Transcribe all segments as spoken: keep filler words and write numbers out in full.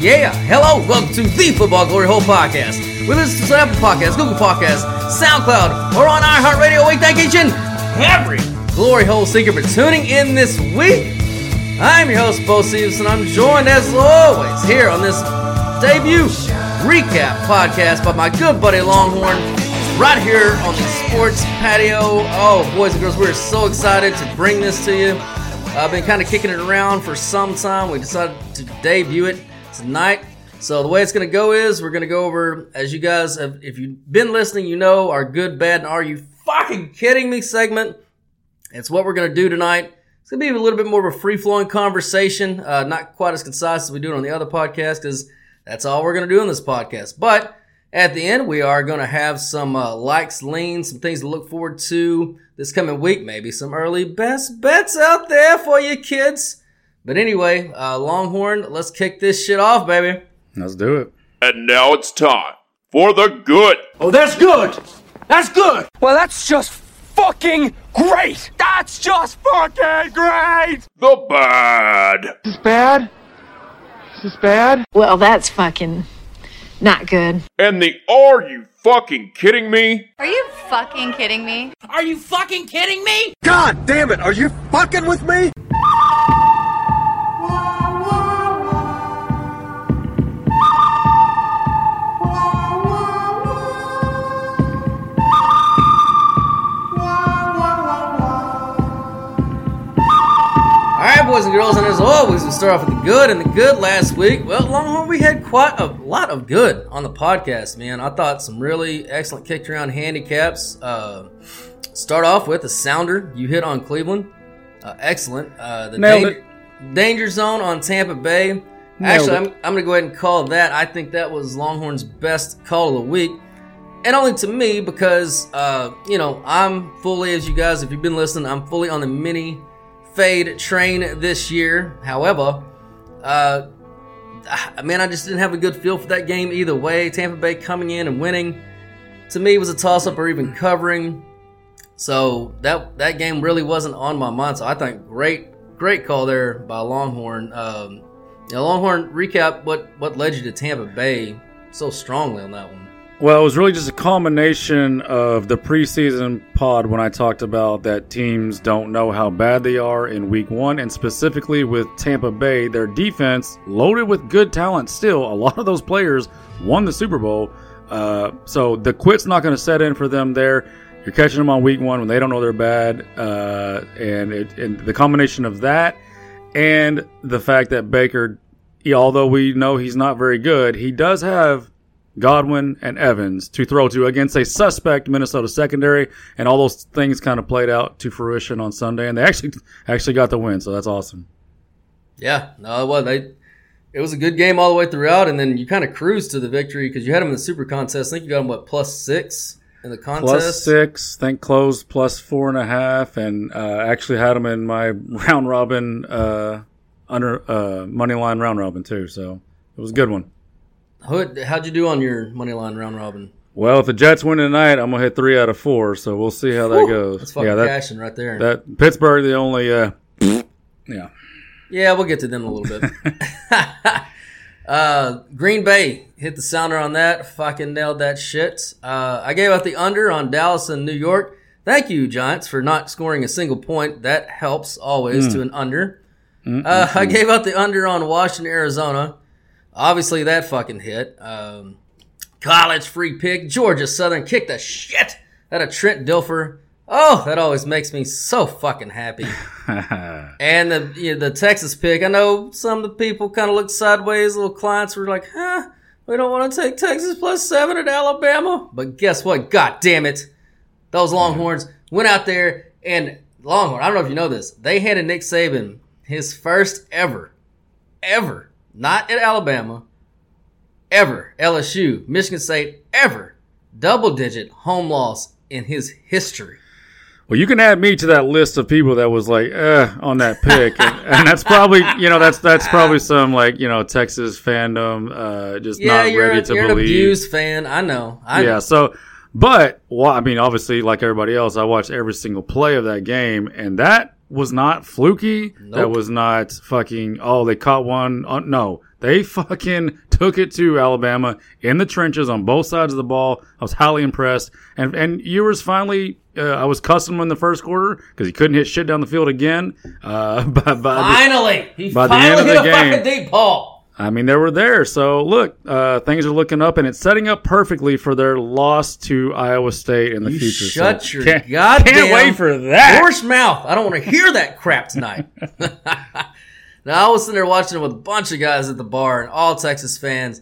Yeah, hello, welcome to the Football Glory Hole Podcast. Whether it's on Apple Podcasts, Google Podcasts, SoundCloud, or on iHeartRadio, we thank each and every Glory Hole seeker for tuning in this week. I'm your host, Bo Stevens, and I'm joined, as always, here on this debut recap podcast by my good buddy Longhorn, right here on the sports patio. Oh, boys and girls, we're so excited to bring this to you. I've been kind of kicking it around for some time. We decided to debut it tonight. So the way it's going to go is we're going to go over, as you guys have, if you've been listening, you know, our good, bad, and are you fucking kidding me segment. It's what we're going to do tonight. It's going to be a little bit more of a free-flowing conversation, uh, not quite as concise as we do it on the other podcast, because that's all we're going to do on this podcast. But at the end, we are going to have some uh, likes, leans, some things to look forward to this coming week, maybe some early best bets out there for you kids. But anyway, uh, Longhorn, let's kick this shit off, baby. Let's do it. And now it's time for the good. Oh, that's good. That's good. Well, that's just fucking great. That's just fucking great. The bad. Is this bad? Is this bad? Well, that's fucking not good. And the are you fucking kidding me? Are you fucking kidding me? Are you fucking kidding me? God damn it. Are you fucking with me? Boys and girls, and as always, we start off with the good, and the good last week, well, Longhorn, we had quite a lot of good on the podcast, man. I thought some really excellent kicked around handicaps. Uh, start off with a sounder you hit on Cleveland. Uh, excellent. Uh, the danger, danger zone on Tampa Bay. Nailed Actually, I'm, I'm going to go ahead and call that. I think that was Longhorn's best call of the week. And only to me because, uh, you know, I'm fully, as you guys, if you've been listening, I'm fully on the mini fade train this year. However, uh, man, I just didn't have a good feel for that game either way. Tampa Bay coming in and winning, to me, was a toss-up or even covering. So that that game really wasn't on my mind. So I think great, great call there by Longhorn. Um, you know, Longhorn, recap what, what led you to Tampa Bay so strongly on that one. Well, it was really just a combination of the preseason pod when I talked about that teams don't know how bad they are in week one, and specifically with Tampa Bay, their defense loaded with good talent still. A lot of those players won the Super Bowl, uh, so the quit's not going to set in for them there. You're catching them on week one when they don't know they're bad, uh, and, it, and the combination of that and the fact that Baker, he, although we know he's not very good, he does have Godwin and Evans to throw to against a suspect Minnesota secondary, and all those things kind of played out to fruition on Sunday, and they actually actually got the win, so that's awesome. Yeah, no, well, they, it was a good game all the way throughout, and then you kind of cruised to the victory because you had them in the super contest. I think you got them, what, plus six in the contest? Plus six, I think closed plus four and a half, and uh, actually had them in my round robin, uh, under uh, money line round robin too, so it was a good one. How'd you do on your money line round robin? Well, if the Jets win tonight, I'm gonna hit three out of four, so we'll see how that Ooh, goes. That's fucking yeah, that, cashing right there. That Pittsburgh, the only, uh, yeah, yeah, we'll get to them in a little bit. uh, Green Bay hit the sounder on that, fucking nailed that shit. Uh, I gave out the under on Dallas and New York. Thank you, Giants, for not scoring a single point. That helps always mm. to an under. Uh, I gave out the under on Washington, Arizona. Obviously, that fucking hit. Um, college free pick. Georgia Southern kicked the shit out of Trent Dilfer. Oh, that always makes me so fucking happy. And the you know, the Texas pick. I know some of the people kind of looked sideways. Little clients were like, huh, we don't want to take Texas plus seven at Alabama. But guess what? God damn it. Those Longhorns went out there, and Longhorn, I don't know if you know this, they handed Nick Saban his first ever, ever not at Alabama, ever, L S U, Michigan State, ever, double-digit home loss in his history. Well, you can add me to that list of people that was like, eh, on that pick. And, and that's probably, you know, that's that's probably some, like, you know, Texas fandom, uh, just yeah, not ready a, to you're believe. You're an abused fan. I know. I yeah, know. So, but, well, I mean, obviously, like everybody else, I watched every single play of that game, and that was not fluky. Nope. That was not fucking, oh, they caught one. Oh, no, they fucking took it to Alabama in the trenches on both sides of the ball. I was highly impressed. And, and Ewers finally... Uh, I was cussing him in the first quarter because he couldn't hit shit down the field again. Uh, by, by finally, the, he by finally the end of the hit a fucking deep ball. I mean, they were there. So look, uh, things are looking up, and it's setting up perfectly for their loss to Iowa State in the you future. Shut so your can't, goddamn! Can't wait for that. Horse mouth. I don't want to hear that crap tonight. Now I was sitting there watching it with a bunch of guys at the bar and all Texas fans,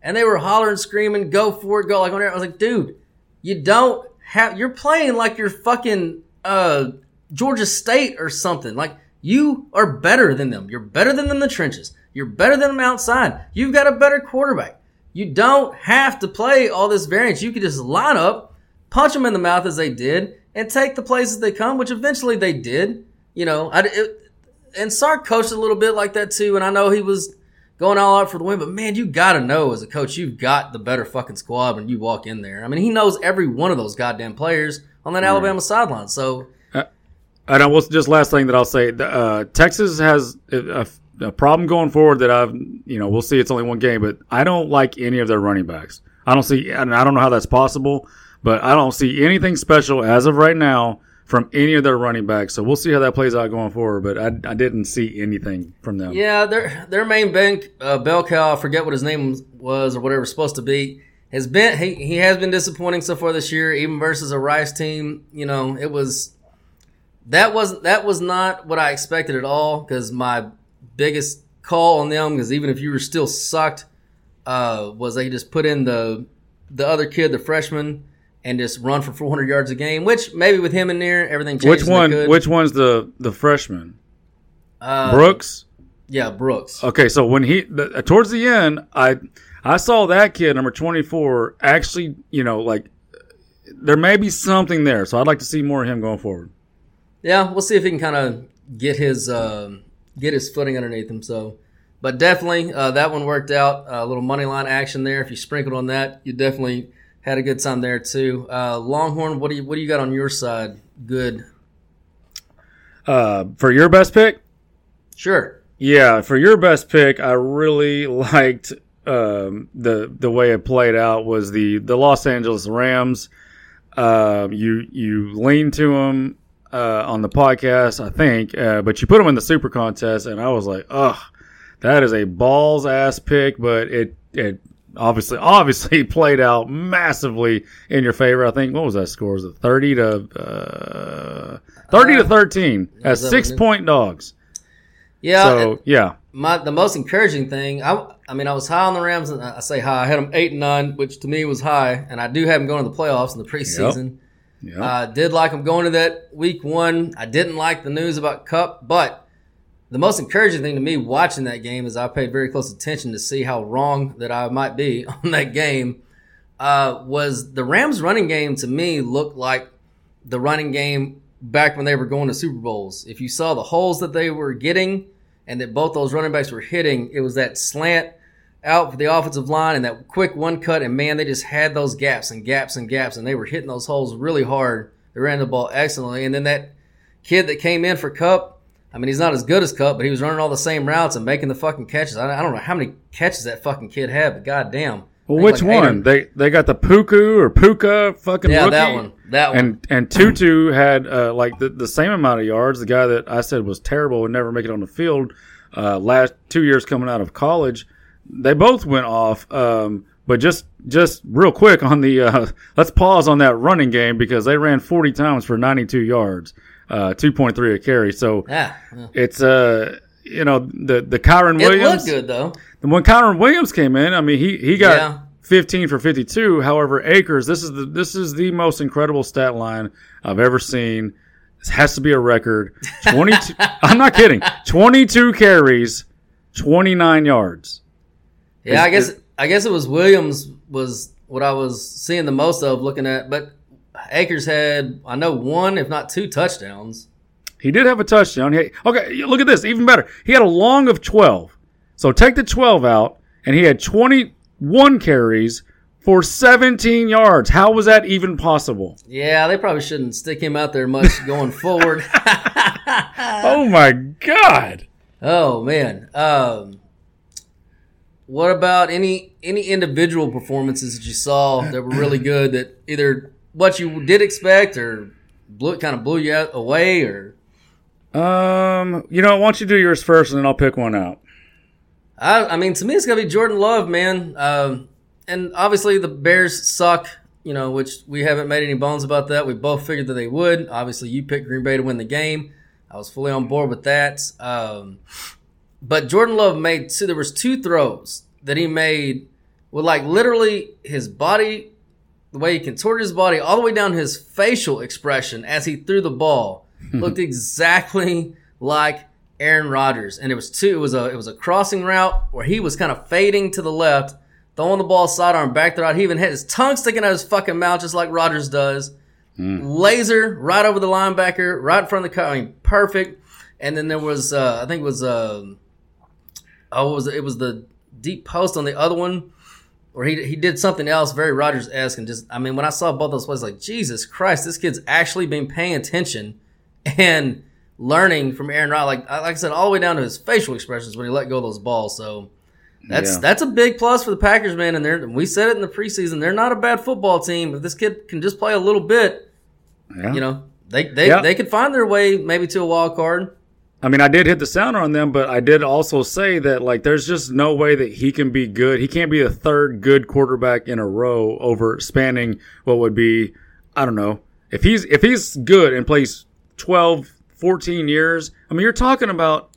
and they were hollering, screaming, "Go for it, go!" Like on air. I was like, dude, you don't. Have, you're playing like you're fucking uh, Georgia State or something. Like, you are better than them. You're better than them in the trenches. You're better than them outside. You've got a better quarterback. You don't have to play all this variance. You could just line up, punch them in the mouth as they did, and take the plays as they come, which eventually they did. You know, I, it, and Sark coached a little bit like that too, and I know he was going all out for the win, but man, you gotta know as a coach, you've got the better fucking squad when you walk in there. I mean, he knows every one of those goddamn players on that mm. Alabama sideline. So, uh, and I will just last thing that I'll say: uh, Texas has a, a problem going forward that I've, you know, we'll see. It's only one game, but I don't like any of their running backs. I don't see, and I don't know how that's possible, but I don't see anything special as of right now from any of their running backs. So we'll see how that plays out going forward. But I, I didn't see anything from them. Yeah, their their main bank, uh, bell cow, I forget what his name was or whatever it's supposed to be, has been he, he has been disappointing so far this year, even versus a Rice team. You know, it was that was that was not what I expected at all, because my biggest call on them, because even if you were still sucked, uh, was they just put in the the other kid, the freshman, and just run for four hundred yards a game, which maybe with him in there, everything changes. Which one? Good. Which one's the the freshman? Uh, Brooks. Yeah, Brooks. Okay, so when he the, towards the end, I I saw that kid number twenty-four actually, you know, like there may be something there. So I'd like to see more of him going forward. Yeah, we'll see if he can kind of get his uh, get his footing underneath him. So, but definitely uh, that one worked out. A uh, little money line action there. If you sprinkled on that, you definitely had a good time there too. Uh, Longhorn, what do you what do you got on your side? Good. Uh, for your best pick? Sure. Yeah, for your best pick, I really liked um, the the way it played out was the, the Los Angeles Rams. Uh, you you leaned to them uh, on the podcast, I think, uh, but you put them in the Super Contest, and I was like, ugh, that is a balls ass pick, but it it. Obviously, obviously played out massively in your favor. I think what was that score? Was it thirty to uh, thirty uh, to thirteen as six point dogs? Yeah, so yeah. My the most encouraging thing. I I mean, I was high on the Rams, and I say high. I had them eight and nine, which to me was high, and I do have them going to the playoffs in the preseason. I yep. yep. uh, did like them going to that week one. I didn't like the news about Cup, but the most encouraging thing to me watching that game is I paid very close attention to see how wrong that I might be on that game. Uh, was the Rams running game to me looked like the running game back when they were going to Super Bowls. If you saw the holes that they were getting and that both those running backs were hitting, it was that slant out for the offensive line and that quick one cut. And man, they just had those gaps and gaps and gaps, and they were hitting those holes really hard. They ran the ball excellently. And then that kid that came in for Cup, I mean, he's not as good as Cup, but he was running all the same routes and making the fucking catches. I don't know how many catches that fucking kid had, but goddamn. Well, which like one? They they got the Puku or Puka fucking yeah, rookie. that one. That one. And and Tutu had uh, like the, the same amount of yards. The guy that I said was terrible would never make it on the field. Uh, last two years coming out of college, they both went off. Um, but just just real quick on the uh, let's pause on that running game because they ran forty times for ninety-two yards. Uh, two point three a carry. So yeah, yeah. it's, uh, you know, the, the Kyron Williams. It looked good, though. When Kyron Williams came in, I mean, he, he got yeah. fifteen for fifty-two. However, Akers, this is the this is the most incredible stat line I've ever seen. This has to be a record. twenty-two, I'm not kidding. twenty-two carries, twenty-nine yards. Yeah, it's, I guess I guess it was Williams was what I was seeing the most of looking at, but Akers had, I know, one, if not two touchdowns. He did have a touchdown. He, okay, look at this, even better. He had a long of twelve. So take the twelve out, and he had twenty-one carries for seventeen yards. How was that even possible? Yeah, they probably shouldn't stick him out there much going forward. Oh, my God. Oh, man. Um, what about any any individual performances that you saw that were really good that either what you did expect or blew, kind of blew you out, away? Or um, you know, why don't you do yours first, and then I'll pick one out. I, I mean, to me, it's going to be Jordan Love, man. Um, and obviously the Bears suck, you know, which we haven't made any bones about that. We both figured that they would. Obviously, you picked Green Bay to win the game. I was fully on board with that. Um, but Jordan Love made two, there was two throws that he made with, like, literally his body, the way he contorted his body, all the way down his facial expression as he threw the ball, looked exactly like Aaron Rodgers. And it was two. It was a it was a crossing route where he was kind of fading to the left, throwing the ball sidearm back there. He even had his tongue sticking out his fucking mouth just like Rodgers does. Mm. Laser right over the linebacker, right in front of the car. I mean, perfect. And then there was, uh, I think it was, uh, oh, it was, it was the deep post on the other one, or he he did something else very Rodgers-esque. And just, I mean, when I saw both those plays, like, Jesus Christ, this kid's actually been paying attention and learning from Aaron Rodgers. Like, like I said, all the way down to his facial expressions when he let go of those balls. So that's yeah. that's a big plus for the Packers, man. And they're, we said it in the preseason, they're not a bad football team. If this kid can just play a little bit, yeah. you know, they they, yeah. they could find their way maybe to a wild card. I mean, I did hit the sounder on them, but I did also say that, like, there's just no way that he can be good. He can't be the third good quarterback in a row over spanning what would be, I don't know, if he's if he's good and plays twelve, fourteen years. I mean, you're talking about,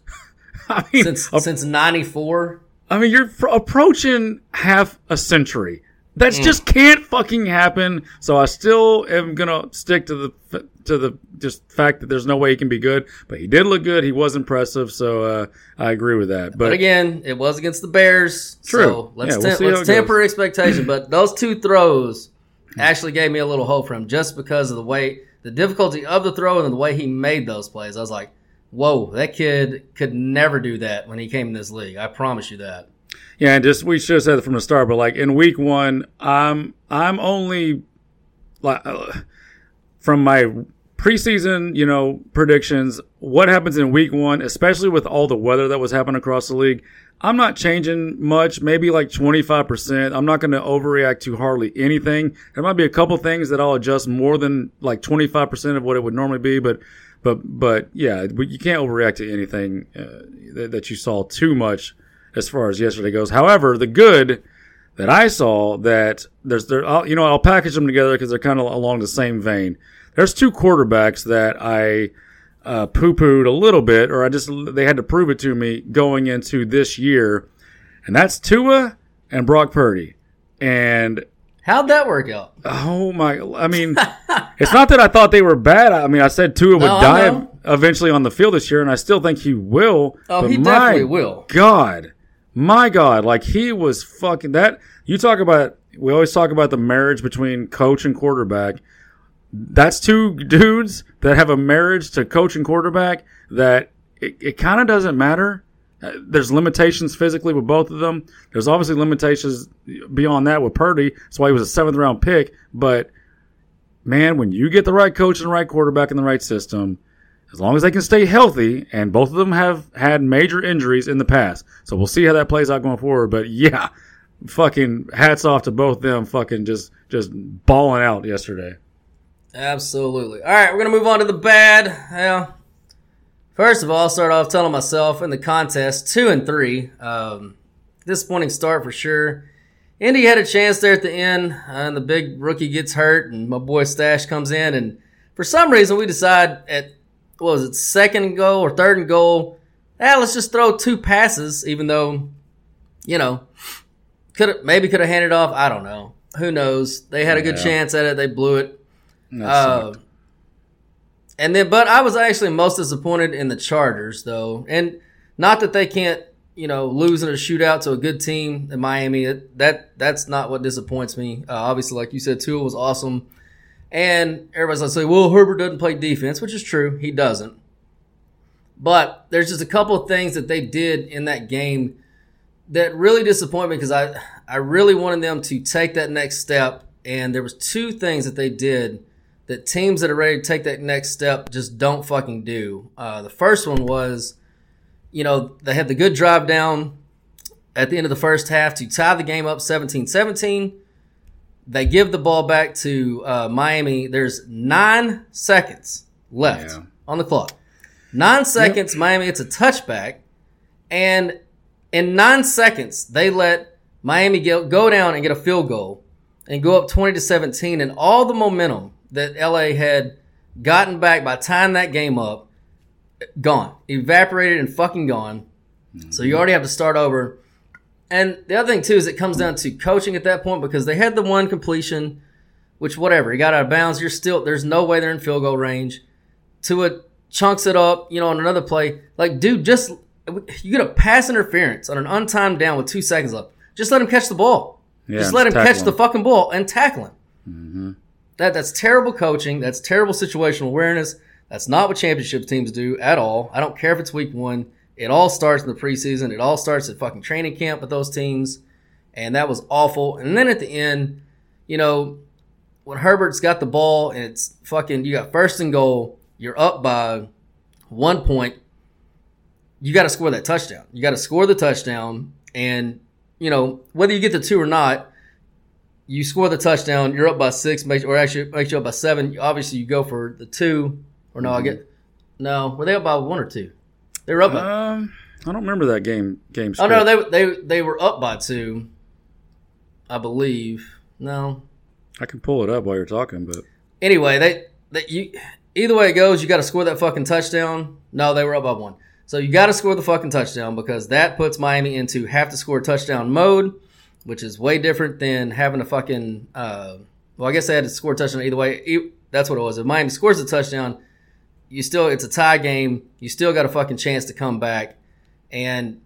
I mean, since a, since ninety-four. I mean, you're pro- approaching half a century. That mm. just can't fucking happen. So I still am gonna stick to the to the just fact that there's no way he can be good. But he did look good. He was impressive. So uh, I agree with that. But, but again, it was against the Bears. True. So let's yeah, we'll t- let's temper expectation. But those two throws actually gave me a little hope for him, just because of the way, the difficulty of the throw and the way he made those plays. I was like, whoa, that kid could never do that when he came in this league. I promise you that. Yeah, and just, we should have said it from the start, but, like, in week one, I'm I'm only, like, uh, from my preseason, you know, predictions, what happens in week one, especially with all the weather that was happening across the league, I'm not changing much, maybe like twenty-five percent. I'm not going to overreact to hardly anything. There might be a couple things that I'll adjust more than like twenty-five percent of what it would normally be, but but but yeah, you can't overreact to anything uh, that, that you saw too much as far as yesterday goes. However, the good that I saw, that there's there, I'll, you know, I'll package them together because they're kind of along the same vein. There's two quarterbacks that I uh, poo-pooed a little bit, or I just they had to prove it to me going into this year, and that's Tua and Brock Purdy. And how'd that work out? Oh my! I mean, it's not that I thought they were bad. I mean, I said Tua would no, die no. eventually on the field this year, and I still think he will. Oh, but he definitely will. God. My God, like, he was fucking that. You talk about, we always talk about the marriage between coach and quarterback. That's two dudes that have a marriage to coach and quarterback that it, it kind of doesn't matter. There's limitations physically with both of them. There's obviously limitations beyond that with Purdy. That's why he was a seventh round pick. But, man, when you get the right coach and the right quarterback in the right system, as long as they can stay healthy, and both of them have had major injuries in the past. So we'll see how that plays out going forward. But, yeah, fucking hats off to both of them fucking just, just balling out yesterday. Absolutely. All right, we're going to move on to the bad. Well, first of all, I'll start off telling myself in the contest, two and three. Um, disappointing start for sure. Indy had a chance there at the end, and the big rookie gets hurt, and my boy Stash comes in. And for some reason, we decide at – what was it, second and goal or third and goal? Eh, let's just throw two passes, even though, you know, could maybe could have handed off. I don't know. Who knows? They had a good yeah. chance at it. They blew it. Uh, and then, but I was actually most disappointed in the Chargers, though. And not that they can't you know, losing a shootout to a good team in Miami, that that's not what disappoints me. Uh, obviously, like you said, Tua was awesome. And everybody's going to say, well, Herbert doesn't play defense, which is true. He doesn't. But there's just a couple of things that they did in that game that really disappointed me because I, I really wanted them to take that next step. And there was two things that they did that teams that are ready to take that next step just don't fucking do. Uh, the first one was, you know, they had the good drive down at the end of the first half to tie the game up seventeen seventeen. They give the ball back to uh, Miami. There's nine seconds left yeah. on the clock. Nine seconds, yep. Miami, it's a touchback. And in nine seconds, they let Miami go down and get a field goal and go up twenty to seventeen. And all the momentum that L A had gotten back by tying that game up, gone. Evaporated and fucking gone. Mm-hmm. So you already have to start over. And the other thing, too, is it comes down to coaching at that point because they had the one completion, which whatever. He got out of bounds. You're still – there's no way they're in field goal range. Tua chunks it up, you know, on another play. Like, dude, just – you get a pass interference on an untimed down with two seconds left. Just let him catch the ball. Yeah, just let him catch him. the fucking ball and tackle him. Mm-hmm. That, that's terrible coaching. That's terrible situational awareness. That's not what championship teams do at all. I don't care if it's week one. It all starts in the preseason. It all starts at fucking training camp with those teams. And that was awful. And then at the end, you know, when Herbert's got the ball and it's fucking, you got first and goal, you're up by one point, you got to score that touchdown. You got to score the touchdown. And, you know, whether you get the two or not, you score the touchdown, you're up by six, or actually makes you up by seven. Obviously, you go for the two. Or no, I get, no, were they up by one or two? They were up by um, I don't remember that game game script. Oh, no, they, they they were up by two, I believe. No. I can pull it up while you're talking, but. Anyway, they, they you either way it goes, you got to score that fucking touchdown. No, they were up by one. So you got to score the fucking touchdown because that puts Miami into have-to-score touchdown mode, which is way different than having a fucking uh, – well, I guess they had to score a touchdown either way. That's what it was. If Miami scores a touchdown – you still, it's a tie game. You still got a fucking chance to come back. And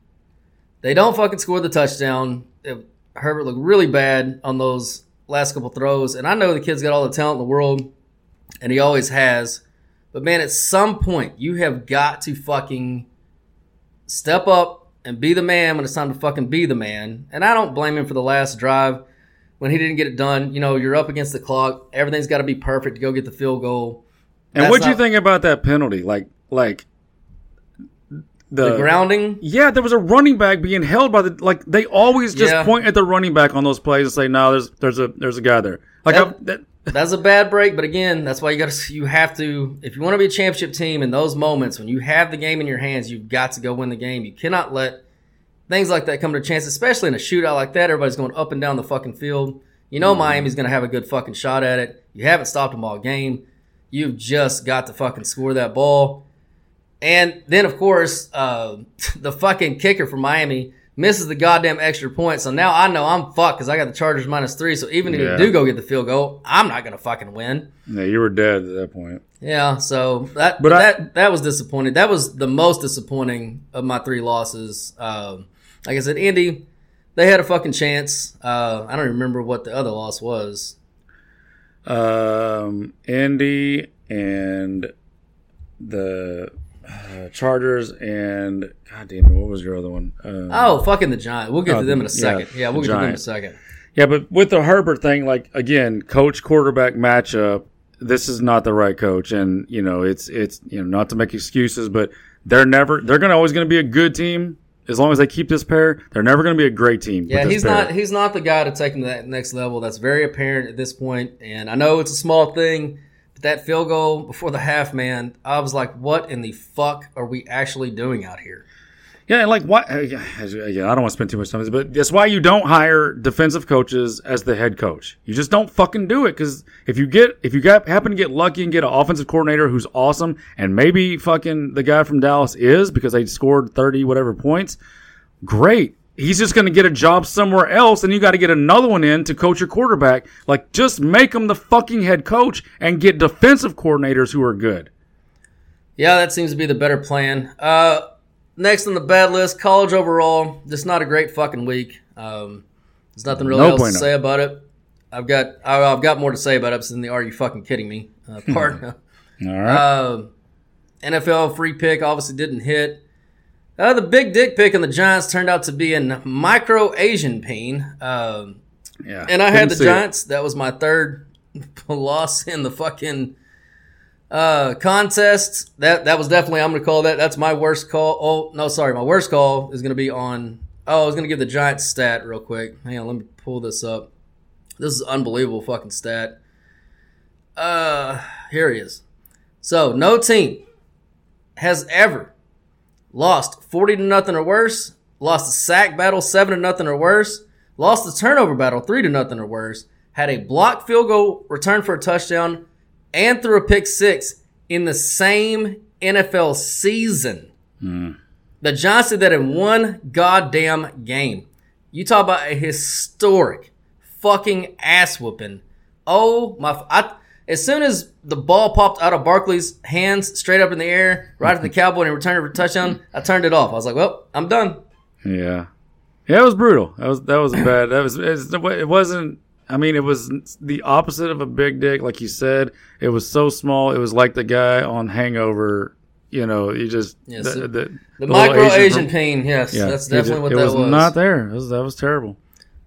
they don't fucking score the touchdown. It, Herbert looked really bad on those last couple throws. And I know the kid's got all the talent in the world, and he always has. But, man, at some point, you have got to fucking step up and be the man when it's time to fucking be the man. And I don't blame him for the last drive when he didn't get it done. You know, you're up against the clock. Everything's got to be perfect to go get the field goal. And what do you think about that penalty? Like, like the, the grounding? Yeah, there was a running back being held by the. Like, they always just yeah. point at the running back on those plays and say, "No, there's there's a there's a guy there." Like, that, I, that, that's a bad break. But again, that's why you got to you have to if you want to be a championship team in those moments when you have the game in your hands, you've got to go win the game. You cannot let things like that come to a chance, especially in a shootout like that. Everybody's going up and down the fucking field. You know, mm. Miami's going to have a good fucking shot at it. You haven't stopped them all game. You've just got to fucking score that ball. And then, of course, uh, the fucking kicker from Miami misses the goddamn extra point. So now I know I'm fucked because I got the Chargers minus three. So even if yeah. you do go get the field goal, I'm not going to fucking win. Yeah, you were dead at that point. Yeah, so that but that, I, that was disappointing. That was the most disappointing of my three losses. Uh, like I said, Indy, they had a fucking chance. Uh, I don't even remember what the other loss was. Um, Indy and the uh, Chargers and God damn it, what was your other one? Um, oh, fucking the Giants. We'll get um, to them in a second. Yeah, yeah we'll get Giants. to them in a second. Yeah, but with the Herbert thing, like again, coach quarterback matchup. This is not the right coach, and you know it's it's you know not to make excuses, but they're never they're gonna always gonna be a good team as long as they keep this pair. They're never going to be a great team. Yeah, he's pair. not he's not the guy to take them to that next level. That's very apparent at this point. And I know it's a small thing, but that field goal before the half, man, I was like, what in the fuck are we actually doing out here? Yeah, and like why? Yeah, I don't want to spend too much time on this, but that's why you don't hire defensive coaches as the head coach. You just don't fucking do it because if you get if you got, happen to get lucky and get an offensive coordinator who's awesome, and maybe fucking the guy from Dallas is because they scored thirty whatever points, great. He's just going to get a job somewhere else, and you got to get another one in to coach your quarterback. Like, just make him the fucking head coach and get defensive coordinators who are good. Yeah, that seems to be the better plan. Uh. Next on the bad list, college overall, just not a great fucking week. Um, there's nothing really no else bueno. to say about it. I've got I've got more to say about it than the "Are you fucking kidding me?" Uh, part. All right. Uh, N F L free pick obviously didn't hit. Uh, the big dick pick on the Giants turned out to be in micro Asian pain. Um, yeah, and I had the Giants. It. That was my third loss in the fucking uh, contest. That that was definitely, I'm going to call that. That's my worst call. Oh, no, sorry. My worst call is going to be on, oh, I was going to give the Giants stat real quick. Hang on, let me pull this up. This is an unbelievable fucking stat. Uh, here he is. So, no team has ever lost forty to nothing or worse, lost the sack battle seven to nothing or worse, lost the turnover battle three to nothing or worse, had a blocked field goal return for a touchdown, and threw a pick six in the same N F L season. Mm. The Giants did that in one goddamn game. You talk about a historic fucking ass whooping. Oh, my... I, As soon as the ball popped out of Barkley's hands, straight up in the air, right at the Cowboy and returned for a touchdown, I turned it off. I was like, "Well, I'm done." Yeah, yeah, it was brutal. That was that was bad. That was it wasn't. I mean, it was the opposite of a big dick, like you said. It was so small. It was like the guy on Hangover. You know, you just yes, the, it, the, the, the micro Asian, Asian pain. Yes, yeah, that's definitely just, what it that was. It was not there. That was, that was terrible.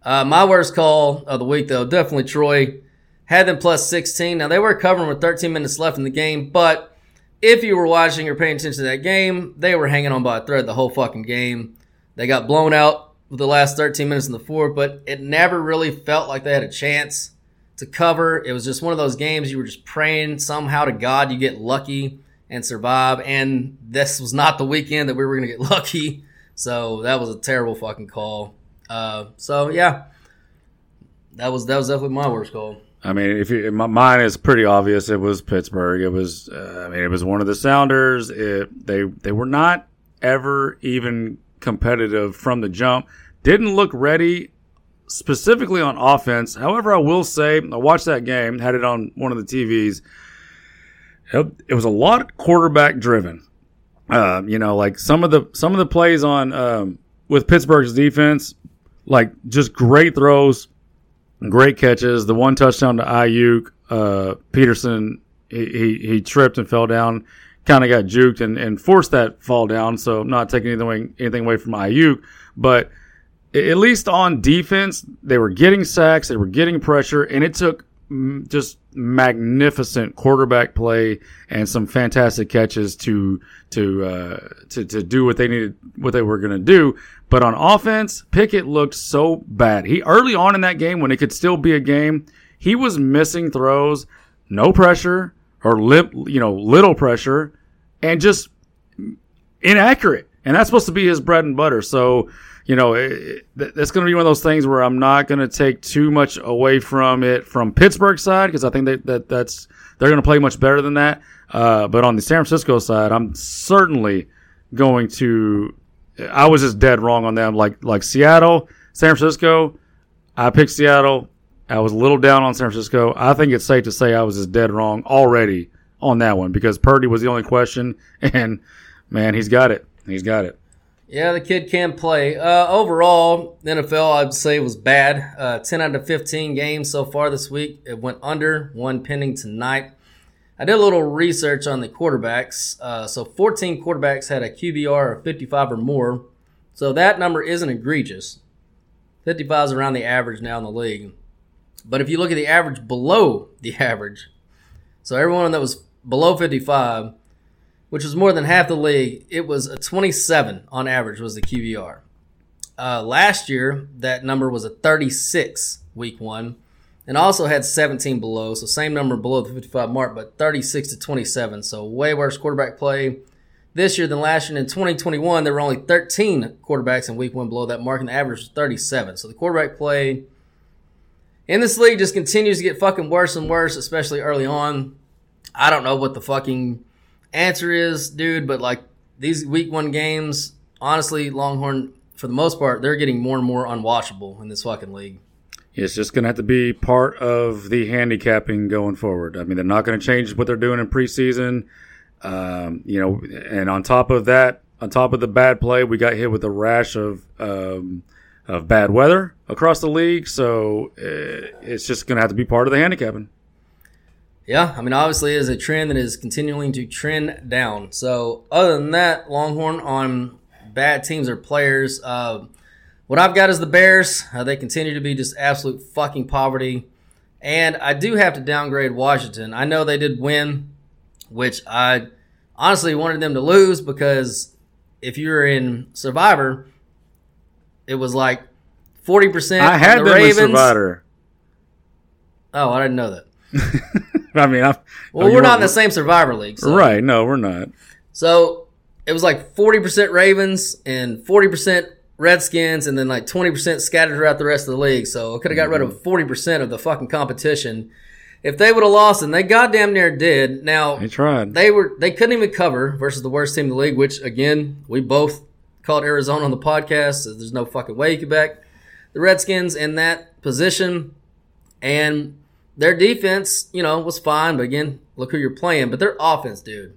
Uh, my worst call of the week, though, definitely Troy. Had them plus sixteen. Now, they were covering with thirteen minutes left in the game, but if you were watching or paying attention to that game, they were hanging on by a thread the whole fucking game. They got blown out with the last thirteen minutes in the fourth, but it never really felt like they had a chance to cover. It was just one of those games you were just praying somehow to God you get lucky and survive, and this was not the weekend that we were going to get lucky, so that was a terrible fucking call. Uh, so, yeah, that was that was definitely my worst call. I mean, if you, my, mine is pretty obvious. It was Pittsburgh. It was, uh, I mean, it was one of the Sounders. It, they they were not ever even competitive from the jump. Didn't look ready, specifically on offense. However, I will say, I watched that game, had it on one of the T Vs. It was a lot quarterback driven. Uh, you know, like some of the some of the plays on um, with Pittsburgh's defense, like just great throws. Great catches. The one touchdown to Ayuk, uh, Peterson, he, he he tripped and fell down, kind of got juked and, and forced that fall down. So I'm not taking anything away, anything away from Ayuk, but at least on defense, they were getting sacks, they were getting pressure, and it took just magnificent quarterback play and some fantastic catches to to uh, to to do what they needed, what they were going to do. But on offense, Pickett looked so bad. He early on in that game, when it could still be a game, he was missing throws, no pressure or lip, you know, little pressure, and just inaccurate. And that's supposed to be his bread and butter. So, you know, it, it, that's going to be one of those things where I'm not going to take too much away from it from Pittsburgh's side, because I think that, that that's they're going to play much better than that. Uh, but on the San Francisco side, I'm certainly going to – I was just dead wrong on them. Like like Seattle, San Francisco, I picked Seattle. I was a little down on San Francisco. I think it's safe to say I was just dead wrong already on that one, because Purdy was the only question, and, man, he's got it. He's got it. Yeah, the kid can play. Uh, overall, the N F L, I'd say, was bad. Uh, ten out of fifteen games so far this week. It went under, one pending tonight. I did a little research on the quarterbacks. Uh, so fourteen quarterbacks had a Q B R of fifty-five or more. So that number isn't egregious. fifty-five is around the average now in the league. But if you look at the average below the average, so everyone that was below fifty-five, which was more than half the league, it was a twenty-seven on average was the Q B R. Uh, last year, that number was a thirty-six week one, and also had seventeen below, so same number below the fifty-five mark, but thirty-six to twenty-seven, so way worse quarterback play this year than last year. And in twenty twenty-one, there were only thirteen quarterbacks in week one below that mark, and the average was thirty-seven. So the quarterback play in this league just continues to get fucking worse and worse, especially early on. I don't know what the fucking answer is, dude, but like these week one games, honestly, Longhorn, for the most part, they're getting more and more unwatchable in this fucking league. It's just going to have to be part of the handicapping going forward. I mean, they're not going to change what they're doing in preseason. Um, you know, and on top of that, On top of the bad play, we got hit with a rash of um, of bad weather across the league, so it's just going to have to be part of the handicapping. Yeah, I mean, obviously it is a trend that is continuing to trend down. So other than that, Longhorn on bad teams or players. Uh, what I've got is the Bears. Uh, they continue to be just absolute fucking poverty. And I do have to downgrade Washington. I know they did win, which I honestly wanted them to lose because if you're in Survivor, it was like forty percent I had the them Ravens. In Survivor. Oh, I didn't know that. I mean, I've, well, we're not in the same Survivor League. So. Right. No, we're not. So it was like forty percent Ravens and forty percent Redskins and then like twenty percent scattered throughout the rest of the league. So I could have got rid of forty percent of the fucking competition. If they would have lost, and they goddamn near did. Now, they tried. They were, they couldn't even cover versus the worst team in the league, which, again, we both called Arizona on the podcast. So there's no fucking way you could back the Redskins in that position. And their defense, you know, was fine, but again, look who you're playing. But their offense, dude,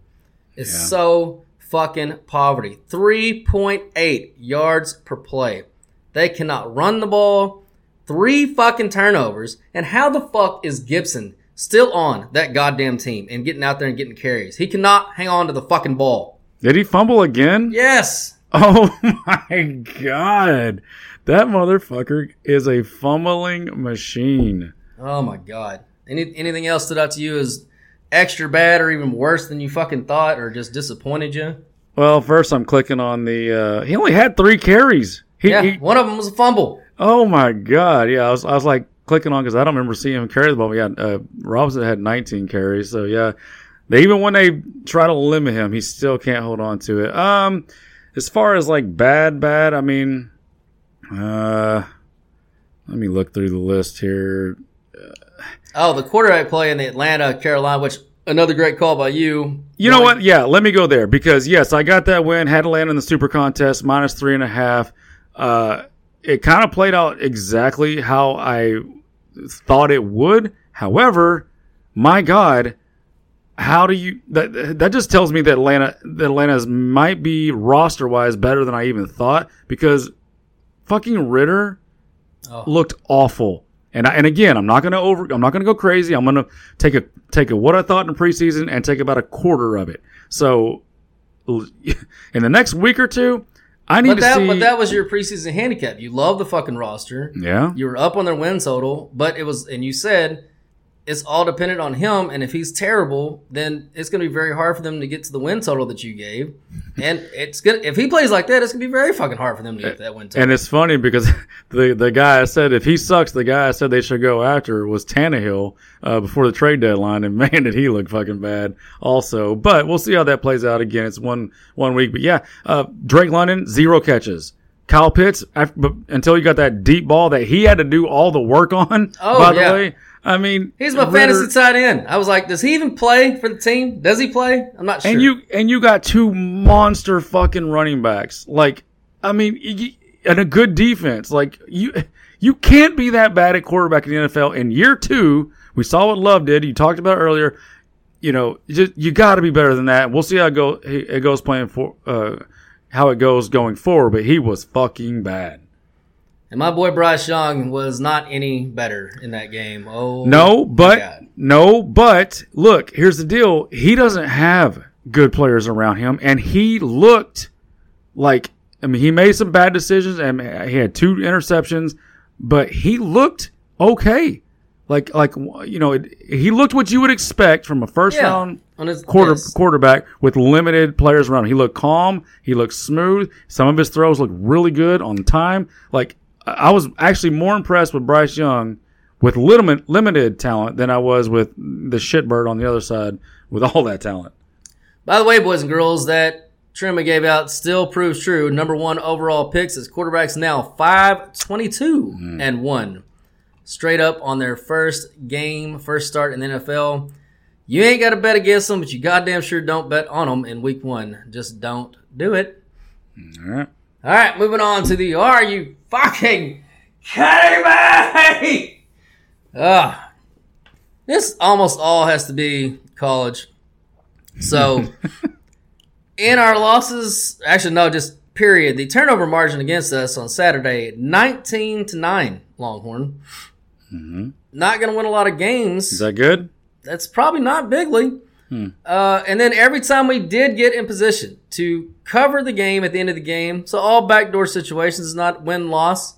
is yeah. so fucking poverty. three point eight yards per play. They cannot run the ball. Three fucking turnovers. And how the fuck is Gibson still on that goddamn team and getting out there and getting carries? He cannot hang on to the fucking ball. Did he fumble again? Yes. Oh, my God. That motherfucker is a fumbling machine. Oh, my God. Any, anything else stood out to you as extra bad or even worse than you fucking thought or just disappointed you? Well, first I'm clicking on the uh, – he only had three carries. He, yeah, he, one of them was a fumble. Oh, my God. Yeah, I was I was like clicking on because I don't remember seeing him carry the ball. Yeah, uh, Robinson had nineteen carries. So, yeah, they, even when they try to limit him, he still can't hold on to it. Um, as far as like bad, bad, I mean, uh, let me look through the list here. Oh, the quarterback play in the Atlanta, Carolina, which another great call by you. You know what? Yeah, let me go there because, yes, I got that win. Had Atlanta in the Super Contest, minus three and a half. Uh, it kind of played out exactly how I thought it would. However, my God, how do you – that that just tells me that Atlanta that Atlanta's might be roster-wise better than I even thought because fucking Ritter oh. looked awful. And I, and again, I'm not gonna over. I'm not gonna go crazy. I'm gonna take a take a what I thought in preseason and take about a quarter of it. So, in the next week or two, I need but that, to see. But that was your preseason handicap. You love the fucking roster. Yeah. You were up on their win total, but it was, and you said it's all dependent on him. And if he's terrible, then it's gonna be very hard for them to get to the win total that you gave. And it's good if he plays like that. It's gonna be very fucking hard for them to get that win total. And it's funny because. The the guy I said, if he sucks, the guy I said they should go after was Tannehill uh, before the trade deadline, and man, did he look fucking bad also. But we'll see how that plays out again. It's one one week. But, yeah, uh, Drake London, zero catches. Kyle Pitts, after, until you got that deep ball that he had to do all the work on, oh, by yeah. the way. I mean, he's my Ritter, fantasy tight end. I was like, does he even play for the team? Does he play? I'm not sure. And you, and you got two monster fucking running backs. Like, I mean, you, and a good defense. Like, you you can't be that bad at quarterback in the N F L. In year two, we saw what Love did. You talked about earlier. You know, just, you got to be better than that. We'll see how it, go, it goes playing for uh, how it goes going forward. But he was fucking bad. And my boy Bryce Young was not any better in that game. Oh, no, but no, but look, here's the deal. He doesn't have good players around him, and he looked like. I mean, he made some bad decisions, and he had two interceptions, but he looked okay. Like, like you know, it, he looked what you would expect from a first-round yeah, quarter, quarterback with limited players around him. He looked calm. He looked smooth. Some of his throws looked really good on time. Like, I was actually more impressed with Bryce Young with limited, limited talent than I was with the shitbird on the other side with all that talent. By the way, boys and girls, that Trimmer gave out still proves true. Number one overall picks is quarterbacks now five twenty-two mm. and one. Straight up on their first game, first start in the N F L. You ain't got to bet against them, but you goddamn sure don't bet on them in week one. Just don't do it. All right. All right, moving on to the Are You Fucking Kidding Me? Uh, this almost all has to be college. So in our losses, actually, no, just period. The turnover margin against us on Saturday, nineteen to nine, Longhorn. Mm-hmm. Not going to win a lot of games. Is that good? That's probably not bigly. Hmm. Uh, and then every time we did get in position to cover the game at the end of the game, so all backdoor situations, not win-loss.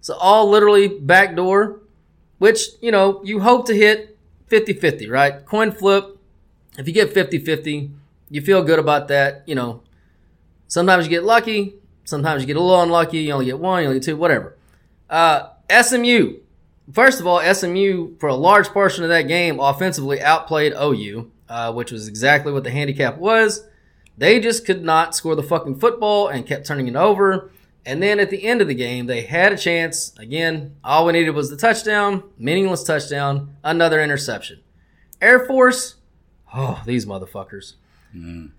So all literally backdoor, which, you know, you hope to hit fifty-fifty, right? Coin flip. If you get fifty-fifty, you feel good about that. You know, sometimes you get lucky. Sometimes you get a little unlucky. You only get one, you only get two, whatever. Uh, S M U. First of all, S M U, for a large portion of that game, offensively outplayed O U. Uh, which was exactly what the handicap was. They just could not score the fucking football and kept turning it over. And then at the end of the game, they had a chance. Again, all we needed was the touchdown, meaningless touchdown, another interception. Air Force, oh, these motherfuckers. Mm.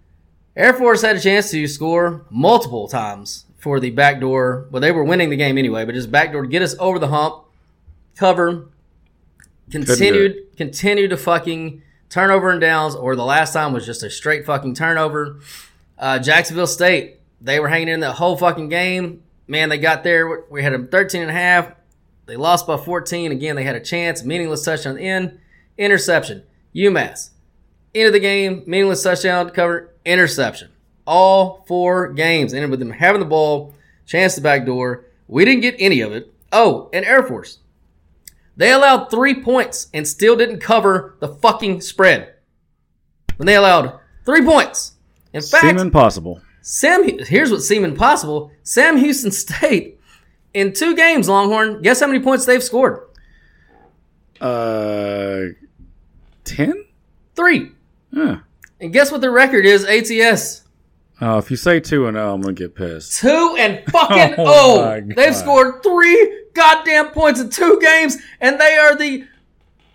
Air Force had a chance to score multiple times for the backdoor. Well, they were winning the game anyway, but just backdoor to get us over the hump, cover, continued, continued to fucking... turnover and downs, or the last time was just a straight fucking turnover. Uh, Jacksonville State, they were hanging in that whole fucking game. Man, they got there. We had them thirteen and a half. They lost by fourteen. Again, they had a chance. Meaningless touchdown at the end. Interception. UMass. End of the game. Meaningless touchdown. Cover. Interception. All four games ended with them having the ball. Chance to backdoor. We didn't get any of it. Oh, and Air Force. They allowed three points and still didn't cover the fucking spread. When they allowed three points. In fact, seemed impossible. Sam, here's what seemed impossible. Sam Houston State, in two games, Longhorn, guess how many points they've scored? Uh, ten? Three. Yeah. And guess what their record is, A T S? Oh, if you say two and oh, I'm going to get pissed. Two and fucking oh. oh. They've scored three goddamn points in two games, and they are the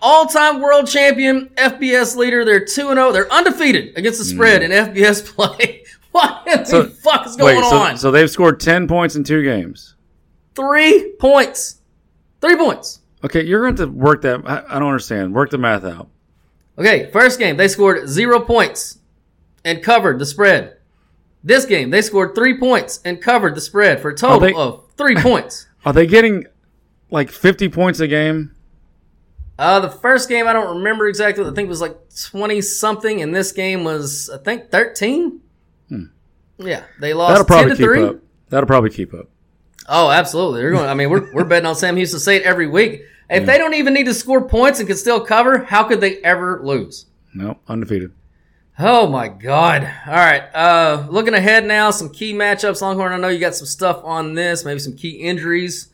all-time world champion F B S leader. They're two and oh. They're undefeated against the spread mm. in F B S play. What in so, the fuck is going wait, so, on? So they've scored ten points in two games. Three points. Three points. Okay, you're going to have to work that. I, I don't understand. Work the math out. Okay, first game, they scored zero points and covered the spread. This game, they scored three points and covered the spread for a total they, of three points. Are they getting, like, fifty points a game? Uh, the first game, I don't remember exactly. I think it was, like, twenty-something, and this game was, I think, thirteen? Hmm. Yeah, they lost That'll probably ten to three. Keep up. That'll probably keep up. Oh, absolutely. They're going. I mean, we're we're betting on Sam Houston State every week. If yeah. they don't even need to score points and can still cover, how could they ever lose? No, undefeated. Oh, my God. All right. Uh, looking ahead now, some key matchups. Longhorn, I know you got some stuff on this, maybe some key injuries.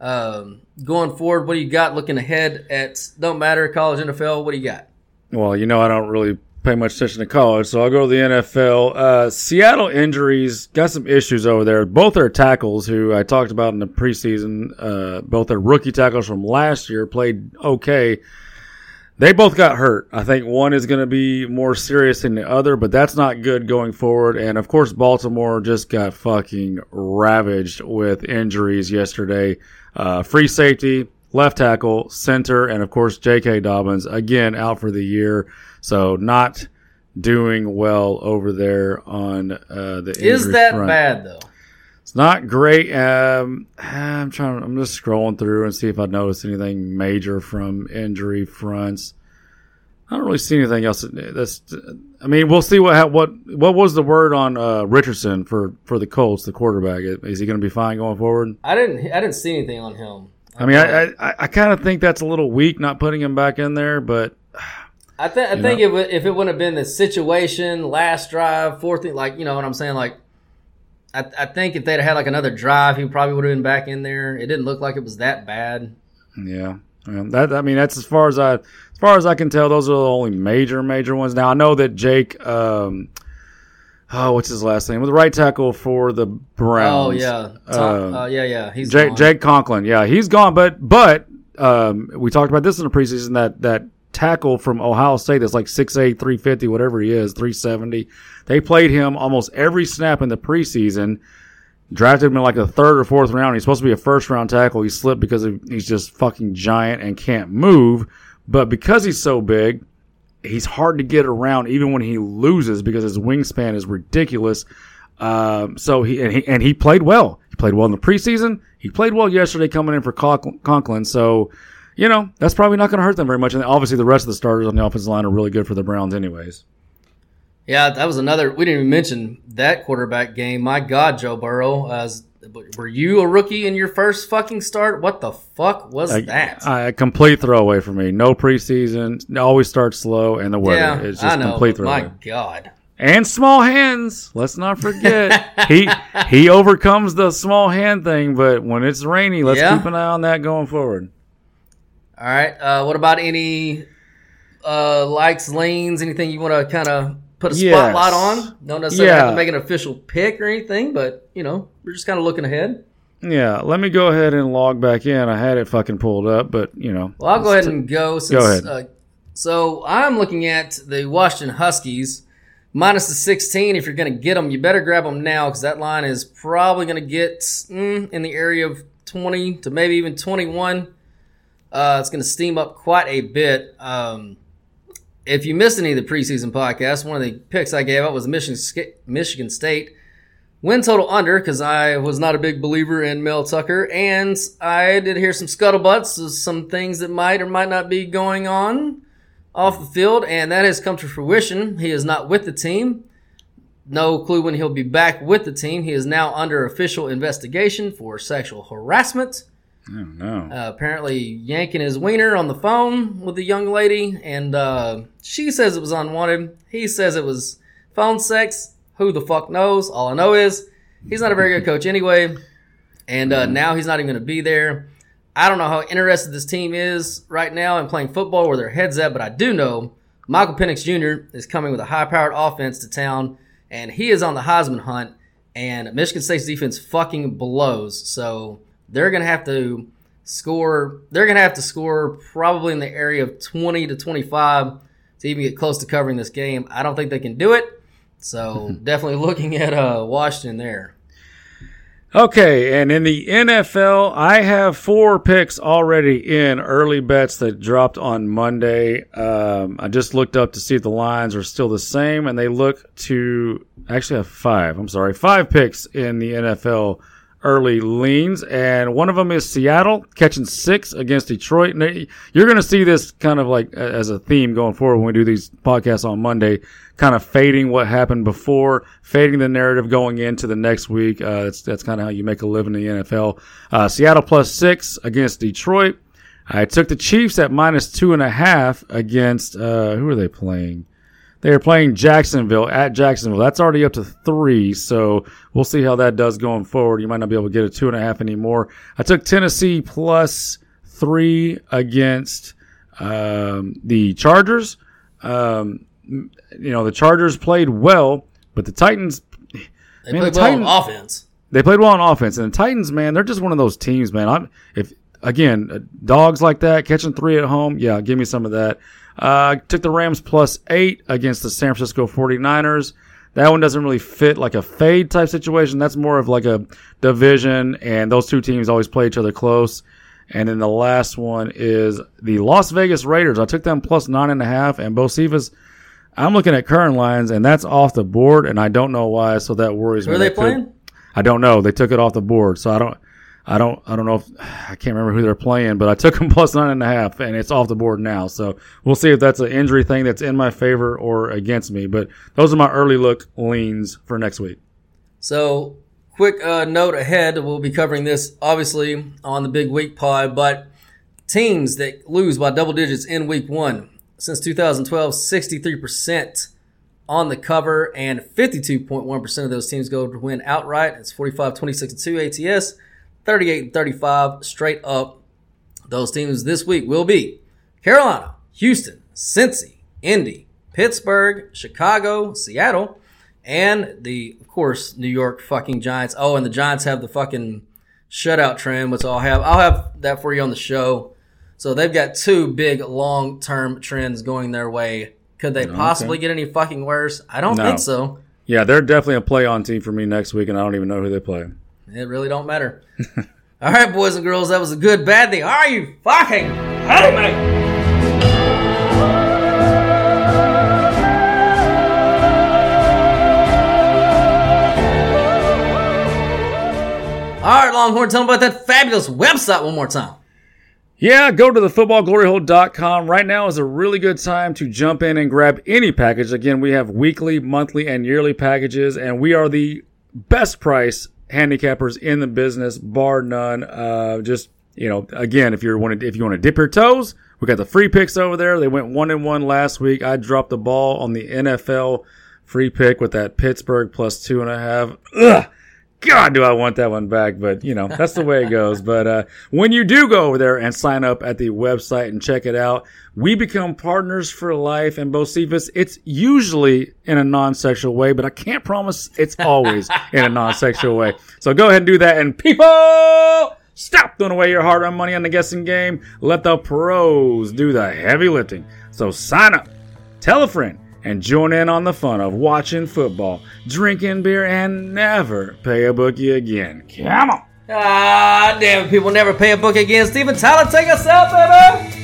Um, going forward, what do you got looking ahead at, don't matter, college, N F L, what do you got? Well, you know I don't really pay much attention to college, so I'll go to the N F L. Uh, Seattle injuries, got some issues over there. Both are tackles who I talked about in the preseason. Uh, both are rookie tackles from last year, played okay. They both got hurt. I think one is going to be more serious than the other, but that's not good going forward. And, of course, Baltimore just got fucking ravaged with injuries yesterday. Uh, free safety, left tackle, center, and, of course, J K. Dobbins, again, out for the year. So not doing well over there on uh, the injury Is that front. Bad, though? It's not great. Um, I'm trying. I'm just scrolling through and see if I notice anything major from injury fronts. I don't really see anything else. That's. I mean, we'll see what what what was the word on uh, Richardson for, for the Colts, the quarterback. Is he going to be fine going forward? I didn't. I didn't see anything on him. I, I mean, I I, I kind of think that's a little weak not putting him back in there, but. I think I think it, if it wouldn't have been the situation, last drive, fourth, like you know what I'm saying, like. I, I think if they'd had like another drive, he probably would have been back in there. It didn't look like it was that bad. Yeah, um, that I mean, that's as far as I, as far as I can tell. Those are the only major, major ones. Now I know that Jake, um, oh, what's his last name? Was the right tackle for the Browns. Oh yeah, Tom, uh, uh, yeah, yeah. He's Jake, gone. Jake Conklin. Yeah, he's gone. But but um, we talked about this in the preseason that that. tackle from Ohio State that's like six eight, three fifty, whatever he is, three seventy. They played him almost every snap in the preseason, drafted him in like the third or fourth round. He's supposed to be a first-round tackle. He slipped because he's just fucking giant and can't move. But because he's so big, he's hard to get around even when he loses because his wingspan is ridiculous. Um, so he and, he and he played well. He played well in the preseason. He played well yesterday coming in for Conklin. So, you know, that's probably not going to hurt them very much. And obviously the rest of the starters on the offensive line are really good for the Browns anyways. Yeah, that was another – we didn't even mention that quarterback game. My God, Joe Burrow, uh, were you a rookie in your first fucking start? What the fuck was a, that? A complete throwaway for me. No preseason, always start slow, and the weather. Yeah, it's just I know, complete throwaway. My God. And small hands. Let's not forget. he he overcomes the small hand thing, but when it's rainy, let's yeah. keep an eye on that going forward. All right. Uh, what about any uh, likes, leans, anything you want to kind of put a spotlight yes. on? Don't necessarily yeah. have to make an official pick or anything, but, you know, we're just kind of looking ahead. Yeah. Let me go ahead and log back in. I had it fucking pulled up, but, you know. Well, I'll go ahead t- and go. Since, go ahead. Uh, so I'm looking at the Washington Huskies. Minus the sixteen, if you're going to get them, you better grab them now because that line is probably going to get mm, in the area of twenty to maybe even twenty-one. Uh, it's going to steam up quite a bit. Um, if you missed any of the preseason podcasts, one of the picks I gave out was Michigan, Michigan State. Win total under because I was not a big believer in Mel Tucker. And I did hear some scuttlebutts, some things that might or might not be going on off the field, and that has come to fruition. He is not with the team. No clue when he'll be back with the team. He is now under official investigation for sexual harassment. Oh, no. Uh, apparently yanking his wiener on the phone with a young lady, and uh, she says it was unwanted. He says it was phone sex. Who the fuck knows? All I know is he's not a very good coach anyway, and uh, now he's not even going to be there. I don't know how interested this team is right now in playing football, where their head's at, but I do know Michael Penix Junior is coming with a high-powered offense to town, and he is on the Heisman hunt, and Michigan State's defense fucking blows. So they're going to have to score – they're going to have to score probably in the area of twenty to twenty-five to even get close to covering this game. I don't think they can do it, so definitely looking at uh, Washington there. Okay, and in the N F L, I have four picks already in early bets that dropped on Monday. Um, I just looked up to see if the lines are still the same, and they look to actually have five. I'm sorry, five picks in the N F L early leans, and one of them is Seattle catching six against Detroit. And you're going to see this kind of like as a theme going forward when we do these podcasts on Monday, kind of fading what happened before, fading the narrative going into the next week. Uh, that's, that's kind of how you make a living in the N F L. Uh, Seattle plus six against Detroit. I took the Chiefs at minus two and a half against, uh, who are they playing? They are playing Jacksonville at Jacksonville. That's already up to three, so we'll see how that does going forward. You might not be able to get a two and a half anymore. I took Tennessee plus three against um, the Chargers. Um, you know, the Chargers played well, but the Titans. They man, played the Titans, well on offense. They played well on offense, and the Titans, man, they're just one of those teams, man. I'm if again, dogs like that catching three at home. Yeah, give me some of that. Uh, took the Rams plus eight against the San Francisco forty-niners. That one doesn't really fit like a fade type situation. That's more of like a division, and those two teams always play each other close. And then the last one is the Las Vegas Raiders. I took them plus nine and a half, and Bo Stevens, I'm looking at current lines, and that's off the board, and I don't know why, so that worries me. Who are they playing? I don't know. They took it off the board, so I don't I don't, I don't know if, I can't remember who they're playing, but I took them plus nine and a half, and it's off the board now. So we'll see if that's an injury thing that's in my favor or against me. But those are my early look leans for next week. So quick uh, note ahead, we'll be covering this obviously on the Big Week pod, but teams that lose by double digits in week one since two thousand twelve, sixty-three percent on the cover, and fifty-two point one percent of those teams go to win outright. It's forty-five, twenty-six, and two A T S. thirty-eight and thirty-five straight up. Those teams this week will be Carolina, Houston, Cincy, Indy, Pittsburgh, Chicago, Seattle, and the, of course, New York fucking Giants. Oh, and the Giants have the fucking shutout trend, which I'll have. I'll have that for you on the show. So they've got two big long-term trends going their way. Could they possibly okay. get any fucking worse? I don't no. think so. Yeah, they're definitely a play-on team for me next week, and I don't even know who they play. It really don't matter. All right, boys and girls, that was a good, bad thing. Are you fucking kidding me? All right, Longhorn, tell them about that fabulous website one more time. Yeah, go to the football glory hole dot com. Right now is a really good time to jump in and grab any package. Again, we have weekly, monthly, and yearly packages, and we are the best price handicappers in the business, bar none. Uh, just, you know, again, if you want to if you want to dip your toes, we got the free picks over there. They went one and one last week. I dropped the ball on the N F L free pick with that Pittsburgh plus two and a half. Ugh. God, do I want that one back, but, you know, that's the way it goes. But uh when you do go over there and sign up at the website and check it out, we become partners for life. And Bo Stevens, it's usually in a non-sexual way, but I can't promise it's always in a non-sexual way. So go ahead and do that. And people, stop throwing away your hard-earned money on the guessing game. Let the pros do the heavy lifting. So sign up, tell a friend, and join in on the fun of watching football, drinking beer, and never pay a bookie again. Come on. Ah, damn it, people, never pay a bookie again. Steven Tyler, take us out, baby.